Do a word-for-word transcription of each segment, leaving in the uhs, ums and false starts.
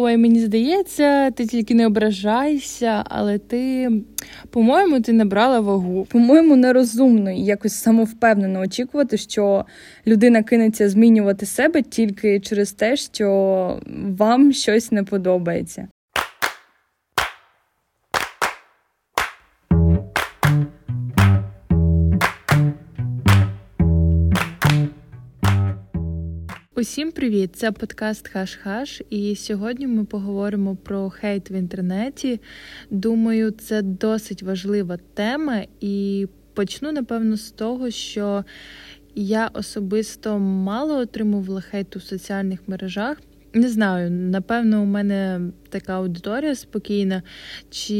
Ой, мені здається, ти тільки не ображайся, але ти, по-моєму, ти набрала вагу. По-моєму, нерозумно і якось самовпевнено очікувати, що людина кинеться змінювати себе тільки через те, що вам щось не подобається. Усім привіт! Це подкаст «ХашХаш», і сьогодні ми поговоримо про хейт в інтернеті. Думаю, це досить важлива тема, і почну, напевно, з того, що я особисто мало отримувала хейту в соціальних мережах. Не знаю, напевно, у мене така аудиторія спокійна, чи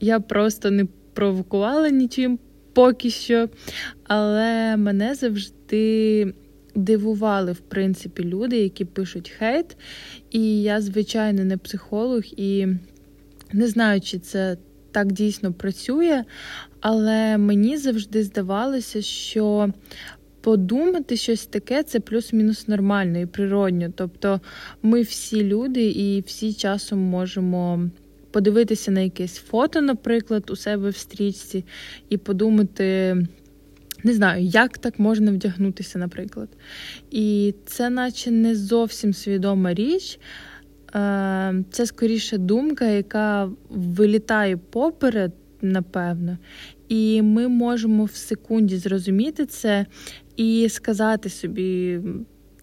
я просто не провокувала нічим поки що, але мене завжди дивували, в принципі, люди, які пишуть хейт, і я, звичайно, не психолог, і не знаю, чи це так дійсно працює, але мені завжди здавалося, що подумати щось таке – це плюс-мінус нормально і природньо. Тобто ми всі люди і всі часом можемо подивитися на якесь фото, наприклад, у себе в стрічці і подумати, не знаю, як так можна вдягнутися, наприклад. І це наче не зовсім свідома річ. Це скоріше думка, яка вилітає поперед, напевно. І ми можемо в секунді зрозуміти це і сказати собі,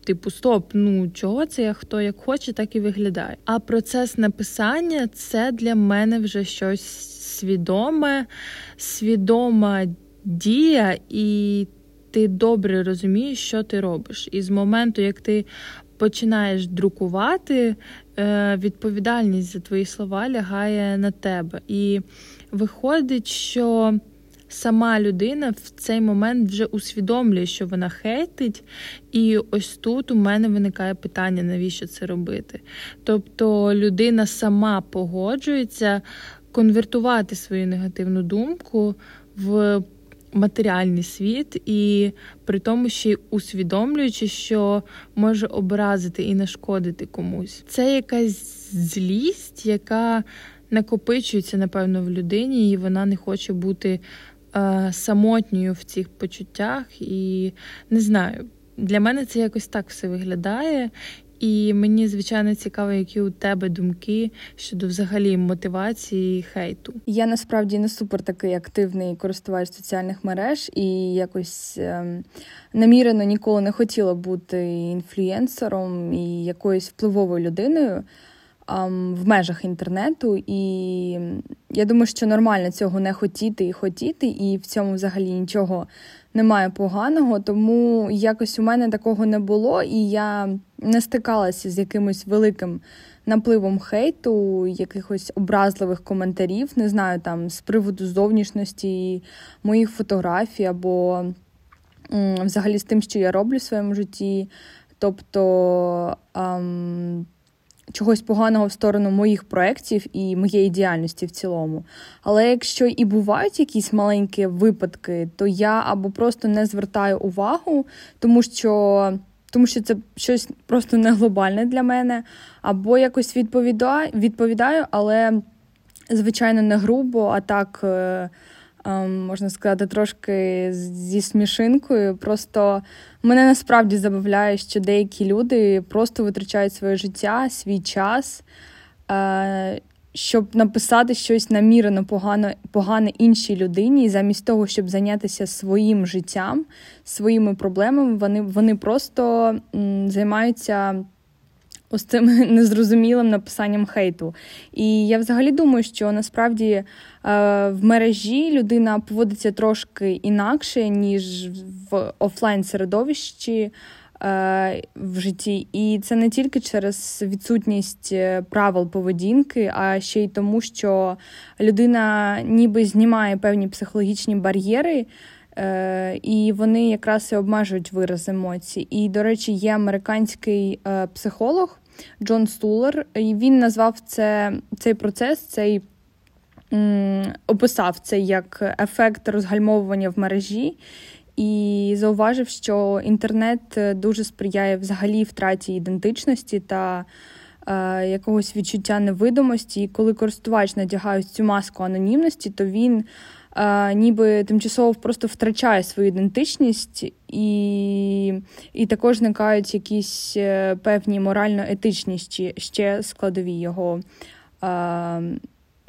типу, стоп, ну чого це я, хто як хоче, так і виглядає. А процес написання – це для мене вже щось свідоме, свідома дія, і ти добре розумієш, що ти робиш. І з моменту, як ти починаєш друкувати, відповідальність за твої слова лягає на тебе. І виходить, що сама людина в цей момент вже усвідомлює, що вона хейтить, і ось тут у мене виникає питання, навіщо це робити. Тобто людина сама погоджується конвертувати свою негативну думку в матеріальний світ, і при тому ще й усвідомлюючи, що може образити і нашкодити комусь. Це якась злість, яка накопичується, напевно, в людині, і вона не хоче бути е, самотньою в цих почуттях, і не знаю, для мене це якось так все виглядає, і мені, звичайно, цікаво, які у тебе думки щодо взагалі мотивації хейту. Я насправді не супер такий активний користувач соціальних мереж і якось ем, намірено ніколи не хотіла бути інфлюенсером і якоюсь впливовою людиною ем, в межах інтернету. І я думаю, що нормально цього не хотіти і хотіти, і в цьому взагалі нічого немає поганого, тому якось у мене такого не було, і я не стикалася з якимось великим напливом хейту, якихось образливих коментарів, не знаю, там, з приводу зовнішності, моїх фотографій або м- взагалі з тим, що я роблю в своєму житті, тобто ам, чогось поганого в сторону моїх проєктів і моєї діяльності в цілому. Але якщо і бувають якісь маленькі випадки, то я або просто не звертаю увагу, тому що тому що це щось просто не глобальне для мене, або якось відповідаю, відповідаю, але, звичайно, не грубо, а так, можна сказати, трошки зі смішинкою. Просто мене насправді забавляє, що деякі люди просто витрачають своє життя, свій час, щоб написати щось намірено погано, погане іншій людині, і замість того, щоб зайнятися своїм життям, своїми проблемами, вони, вони просто м, займаються ось цим незрозумілим написанням хейту. І я взагалі думаю, що насправді е, в мережі людина поводиться трошки інакше, ніж в офлайн-середовищі, в житті. І це не тільки через відсутність правил поведінки, а ще й тому, що людина ніби знімає певні психологічні бар'єри, і вони якраз і обмежують вираз емоцій. І, до речі, є американський психолог Джон Стулер, і він назвав це, цей процес, цей м- описав це як ефект розгальмовування в мережі, і зауважив, що інтернет дуже сприяє взагалі втраті ідентичності та якогось відчуття невидимості. І коли користувач надягає цю маску анонімності, то він ніби тимчасово просто втрачає свою ідентичність, і, і також зникають якісь певні морально-етичні ще складові його,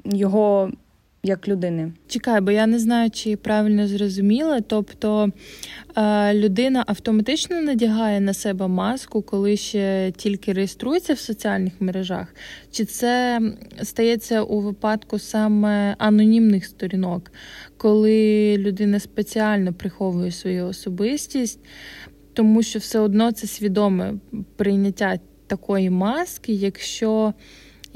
його як людини. Чекай, бо я не знаю, чи правильно зрозуміла. Тобто людина автоматично надягає на себе маску, коли ще тільки реєструється в соціальних мережах? Чи це стається у випадку саме анонімних сторінок, коли людина спеціально приховує свою особистість, тому що все одно це свідоме прийняття такої маски, якщо...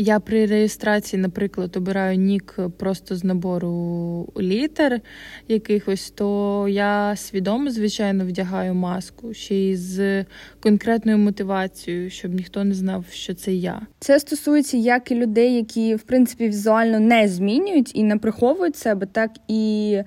Я при реєстрації, наприклад, обираю нік просто з набору літер якихось, то я свідомо, звичайно, вдягаю маску, ще й з конкретною мотивацією, щоб ніхто не знав, що це я. Це стосується як і людей, які, в принципі, візуально не змінюють і не приховують себе, так і...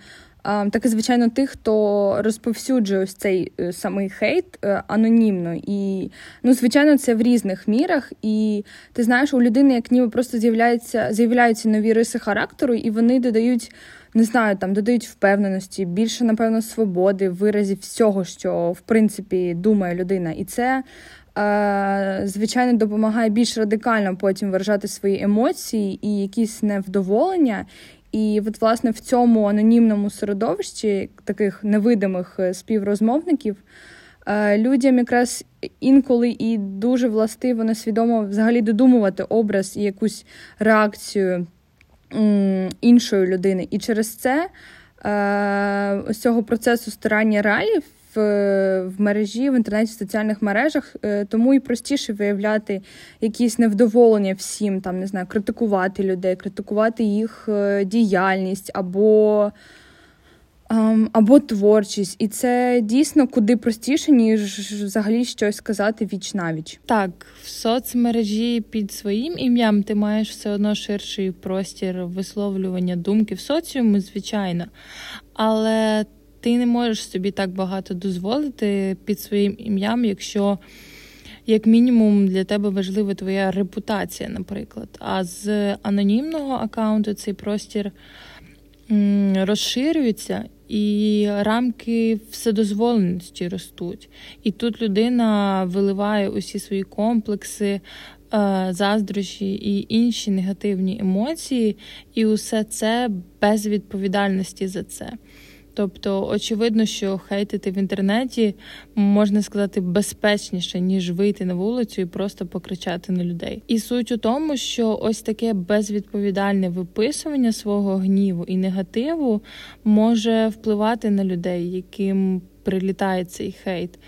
Так і, звичайно, тих, хто розповсюджує ось цей самий хейт анонімно. І, ну, звичайно, це в різних мірах. І ти знаєш, у людини як ніби просто з'являються, з'являються нові риси характеру, і вони додають, не знаю, там, додають впевненості, більше, напевно, свободи, виразів всього, що, в принципі, думає людина. І це, е, звичайно, допомагає більш радикально потім виражати свої емоції і якісь невдоволення. І, от, власне, в цьому анонімному середовищі таких невидимих співрозмовників людям якраз інколи і дуже властиво несвідомо взагалі додумувати образ і якусь реакцію іншої людини. І через це з цього процесу стирання реалів в мережі, в інтернеті, в соціальних мережах, тому і простіше виявляти якісь невдоволення всім, там, не знаю, критикувати людей, критикувати їх діяльність або, або творчість. І це дійсно куди простіше, ніж взагалі щось сказати віч-навіч. Так, в соцмережі під своїм ім'ям ти маєш все одно ширший простір висловлювання думки в соціумі, звичайно. Але ти не можеш собі так багато дозволити під своїм ім'ям, якщо, як мінімум, для тебе важлива твоя репутація, наприклад. А з анонімного акаунту цей простір розширюється, і рамки вседозволеності ростуть. І тут людина виливає усі свої комплекси, заздрощі і інші негативні емоції, і усе це без відповідальності за це. Тобто, очевидно, що хейтити в інтернеті, можна сказати, безпечніше, ніж вийти на вулицю і просто покричати на людей. І суть у тому, що ось таке безвідповідальне виписування свого гніву і негативу може впливати на людей, яким прилітає цей хейт.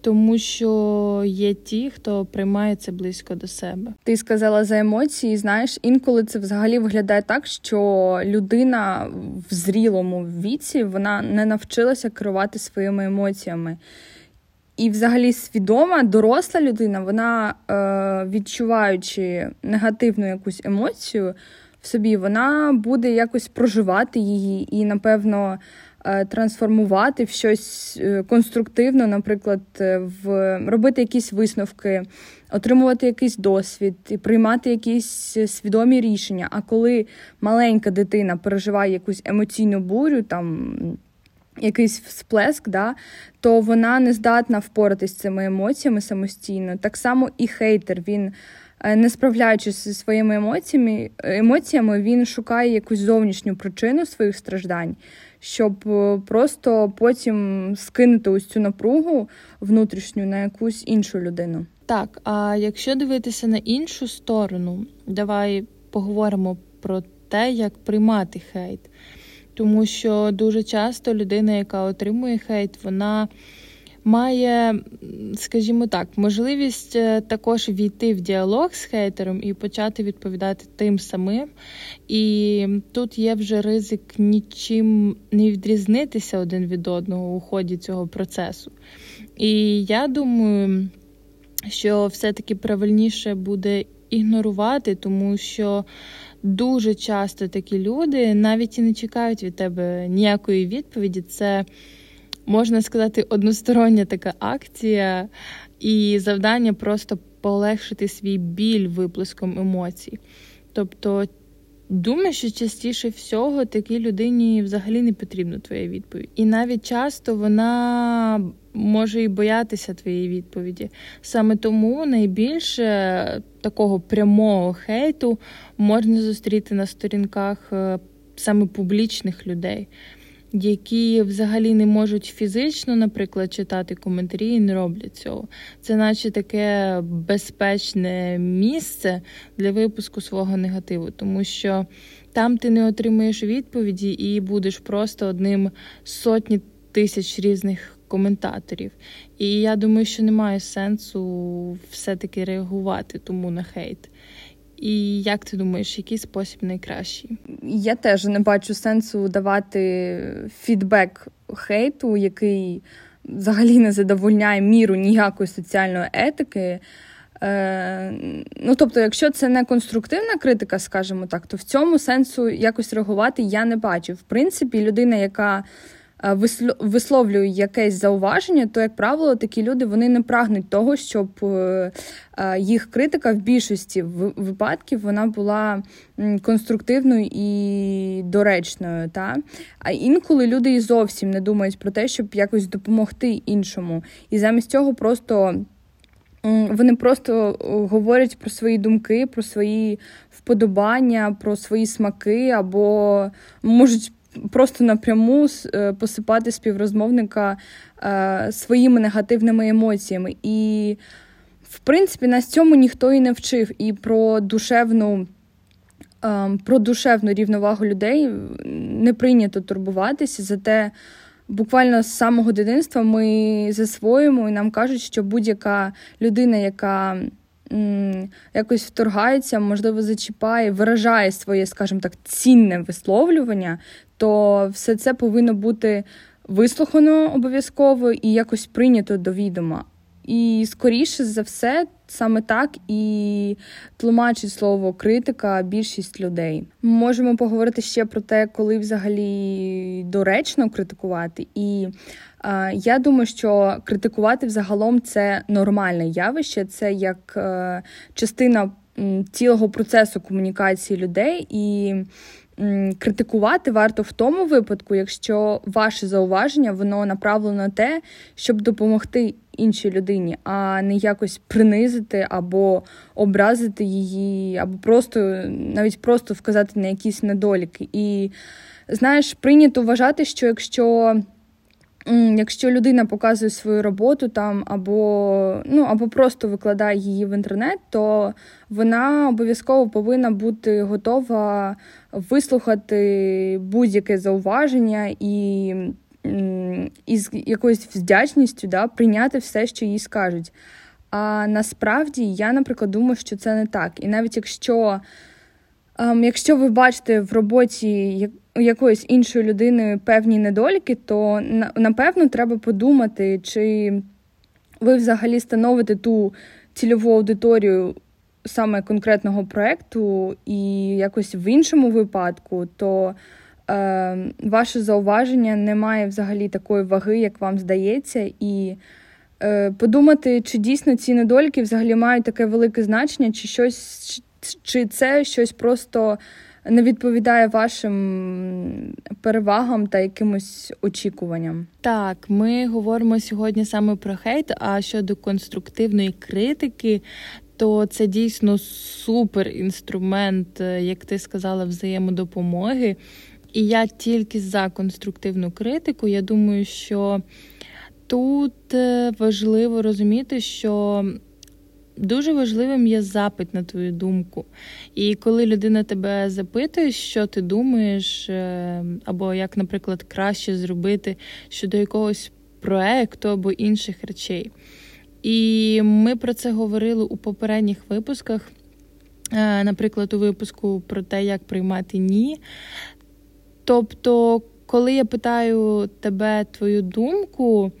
Тому що є ті, хто приймає це близько до себе. Ти сказала за емоції, знаєш, інколи це взагалі виглядає так, що людина в зрілому віці, вона не навчилася керувати своїми емоціями. І взагалі свідома, доросла людина, вона, відчуваючи негативну якусь емоцію в собі, вона буде якось проживати її і, напевно, трансформувати в щось конструктивно, наприклад, в робити якісь висновки, отримувати якийсь досвід, приймати якісь свідомі рішення. А коли маленька дитина переживає якусь емоційну бурю, там якийсь всплеск, да, то вона не здатна впоратися з цими емоціями самостійно. Так само і хейтер, він, не справляючись зі своїми емоціями, емоціями, він шукає якусь зовнішню причину своїх страждань, щоб просто потім скинути ось цю напругу внутрішню на якусь іншу людину. Так, а якщо дивитися на іншу сторону, давай поговоримо про те, як приймати хейт. Тому що дуже часто людина, яка отримує хейт, вона має, скажімо так, можливість також війти в діалог з хейтером і почати відповідати тим самим. І тут є вже ризик нічим не відрізнитися один від одного у ході цього процесу. І я думаю, що все-таки правильніше буде ігнорувати, тому що дуже часто такі люди навіть і не чекають від тебе ніякої відповіді. Це, можна сказати, одностороння така акція, і завдання просто полегшити свій біль виплеском емоцій. Тобто, думаю, що частіше всього такій людині взагалі не потрібна твоя відповідь. І навіть часто вона може і боятися твоєї відповіді. Саме тому найбільше такого прямого хейту можна зустріти на сторінках саме публічних людей, які взагалі не можуть фізично, наприклад, читати коментарі і не роблять цього. Це наче таке безпечне місце для випуску свого негативу, тому що там ти не отримуєш відповіді і будеш просто одним з сотні тисяч різних коментаторів. І я думаю, що немає сенсу все-таки реагувати тому на хейт. І як ти думаєш, який спосіб найкращий? Я теж не бачу сенсу давати фідбек хейту, який взагалі не задовольняє міру ніякої соціальної етики. Е, ну, тобто, якщо це не конструктивна критика, скажімо так, то в цьому сенсу якось реагувати я не бачу. В принципі, людина, яка висловлює якесь зауваження, то, як правило, такі люди, вони не прагнуть того, щоб їх критика в більшості випадків вона була конструктивною і доречною. Та? А інколи люди і зовсім не думають про те, щоб якось допомогти іншому. І замість цього просто вони просто говорять про свої думки, про свої вподобання, про свої смаки, або можуть просто напряму посипати співрозмовника е, своїми негативними емоціями. І, в принципі, нас цьому ніхто і не вчив. І про душевну, е, про душевну рівновагу людей не прийнято турбуватися. Зате буквально з самого дитинства ми засвоїмо, і нам кажуть, що будь-яка людина, яка якось вторгається, можливо, зачіпає, виражає своє, скажімо так, цінне висловлювання, то все це повинно бути вислухано обов'язково і якось прийнято до відома. І, скоріше за все, саме так і тлумачить слово «критика» більшість людей. Ми можемо поговорити ще про те, коли взагалі доречно критикувати. І е, я думаю, що критикувати взагалом – це нормальне явище, це як е, частина м, цілого процесу комунікації людей. І критикувати варто в тому випадку, якщо ваше зауваження, воно направлено на те, щоб допомогти іншій людині, а не якось принизити або образити її, або просто, навіть просто вказати на якісь недоліки. І, знаєш, прийнято вважати, що якщо, якщо людина показує свою роботу там, або, ну, або просто викладає її в інтернет, то вона обов'язково повинна бути готова вислухати будь-яке зауваження і, і з якоюсь вдячністю, да, прийняти все, що їй скажуть. А насправді я, наприклад, думаю, що це не так. І навіть якщо, якщо ви бачите в роботі якоїсь іншої людини певні недоліки, то, напевно, треба подумати, чи ви взагалі становите ту цільову аудиторію саме конкретного проєкту, і якось в іншому випадку, то е, ваше зауваження не має взагалі такої ваги, як вам здається, і е, подумати, чи дійсно ці недоліки взагалі мають таке велике значення, чи, щось, чи це щось просто не відповідає вашим перевагам та якимось очікуванням. Так, ми говоримо сьогодні саме про хейт, а щодо конструктивної критики, то це дійсно супер інструмент, як ти сказала, взаємодопомоги. І я тільки за конструктивну критику. Я думаю, що тут важливо розуміти, що дуже важливим є запит на твою думку. І коли людина тебе запитує, що ти думаєш, або як, наприклад, краще зробити щодо якогось проекту або інших речей. І ми про це говорили у попередніх випусках, наприклад, у випуску про те, як приймати «ні». Тобто, коли я питаю тебе твою думку,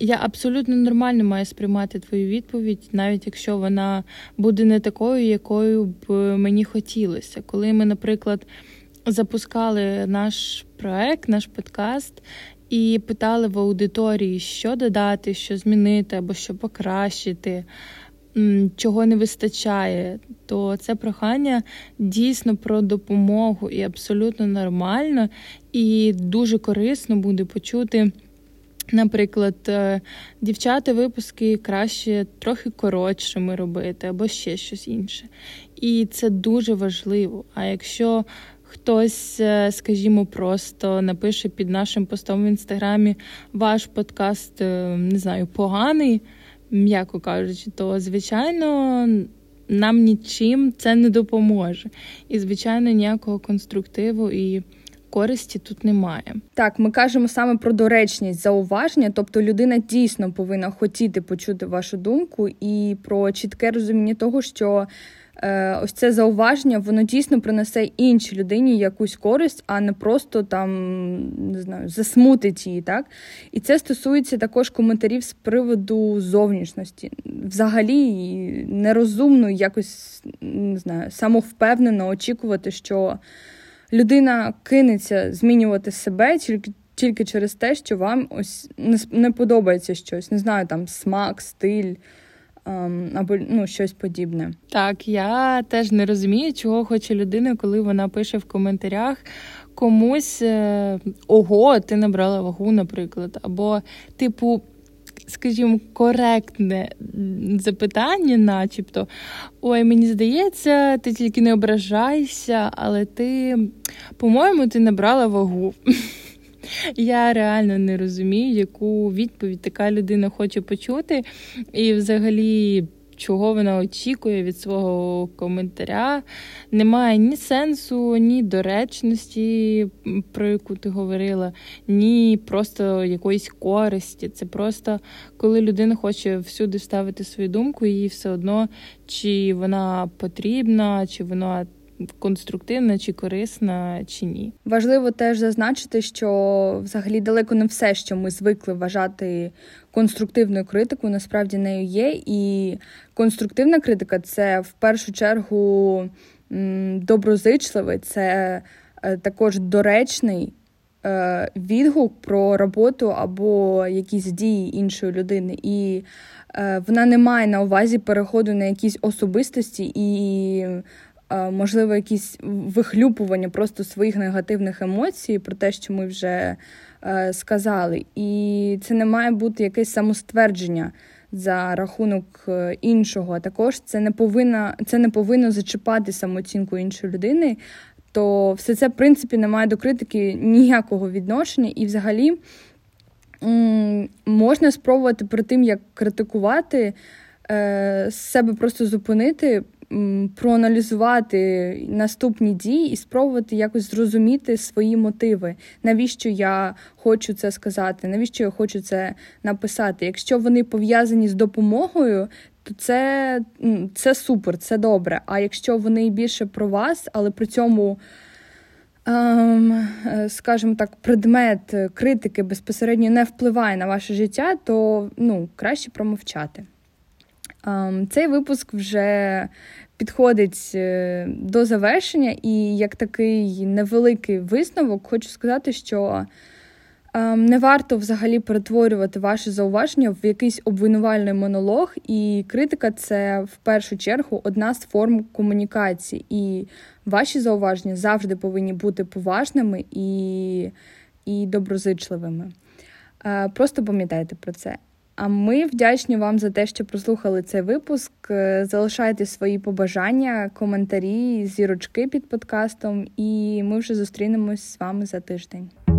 я абсолютно нормально маю сприймати твою відповідь, навіть якщо вона буде не такою, якою б мені хотілося. Коли ми, наприклад, запускали наш проект, наш подкаст, і питали в аудиторії, що додати, що змінити або що покращити. чого не вистачає, то це прохання дійсно про допомогу і абсолютно нормально, і дуже корисно буде почути. Наприклад, дівчата випуски краще трохи коротшими робити або ще щось інше. І це дуже важливо. А якщо хтось, скажімо, просто напише під нашим постом в Інстаграмі «Ваш подкаст, не знаю, поганий», м'яко кажучи, то, звичайно, нам нічим це не допоможе. І, звичайно, ніякого конструктиву і користі тут немає. Так, ми кажемо саме про доречність зауваження, тобто людина дійсно повинна хотіти почути вашу думку і про чітке розуміння того, що е, ось це зауваження, воно дійсно принесе іншій людині якусь користь, а не просто там, не знаю, засмутить її, так? І це стосується також коментарів з приводу зовнішності. Взагалі нерозумно якось, не знаю, самовпевнено очікувати, що людина кинеться змінювати себе тільки, тільки через те, що вам ось не, не подобається щось. Не знаю, там, смак, стиль ем, або ну, щось подібне. Так, я теж не розумію, чого хоче людина, коли вона пише в коментарях комусь «Ого, ти набрала вагу», наприклад, або типу, скажімо, коректне запитання, начебто. Ой, мені здається, ти тільки не ображайся, але ти, по-моєму, ти набрала вагу. Я реально не розумію, яку відповідь така людина хоче почути, і взагалі, чого вона очікує від свого коментаря. Немає ні сенсу, ні доречності, про яку ти говорила, ні просто якоїсь користі. Це просто, коли людина хоче всюди вставити свою думку, їй все одно, чи вона потрібна, чи вона конструктивна, чи корисна, чи ні. Важливо теж зазначити, що взагалі далеко не все, що ми звикли вважати конструктивною критикою, насправді нею є. І конструктивна критика – це в першу чергу доброзичливий, це також доречний відгук про роботу або якісь дії іншої людини. І вона не має на увазі переходу на якісь особистості і, можливо, якісь вихлюпування просто своїх негативних емоцій про те, що ми вже е, сказали. І це не має бути якесь самоствердження за рахунок іншого. А також це не повинно, це не повинно зачіпати самооцінку іншої людини. То все це, в принципі, не має до критики ніякого відношення. І взагалі м- можна спробувати перед тим, як критикувати, е, себе просто зупинити, проаналізувати наступні дії і спробувати якось зрозуміти свої мотиви. Навіщо я хочу це сказати? Навіщо я хочу це написати? Якщо вони пов'язані з допомогою, то це, це супер, це добре. А якщо вони більше про вас, але при цьому, ем, скажімо так, предмет критики безпосередньо не впливає на ваше життя, то ну, краще промовчати. Цей випуск вже підходить до завершення, і як такий невеликий висновок хочу сказати, що не варто взагалі перетворювати ваше зауваження в якийсь обвинувальний монолог, і критика – це в першу чергу одна з форм комунікації, і ваші зауваження завжди повинні бути поважними і, і доброзичливими. Просто пам'ятайте про це. А ми вдячні вам за те, що прослухали цей випуск. Залишайте свої побажання, коментарі, зірочки під подкастом. І ми вже зустрінемось з вами за тиждень.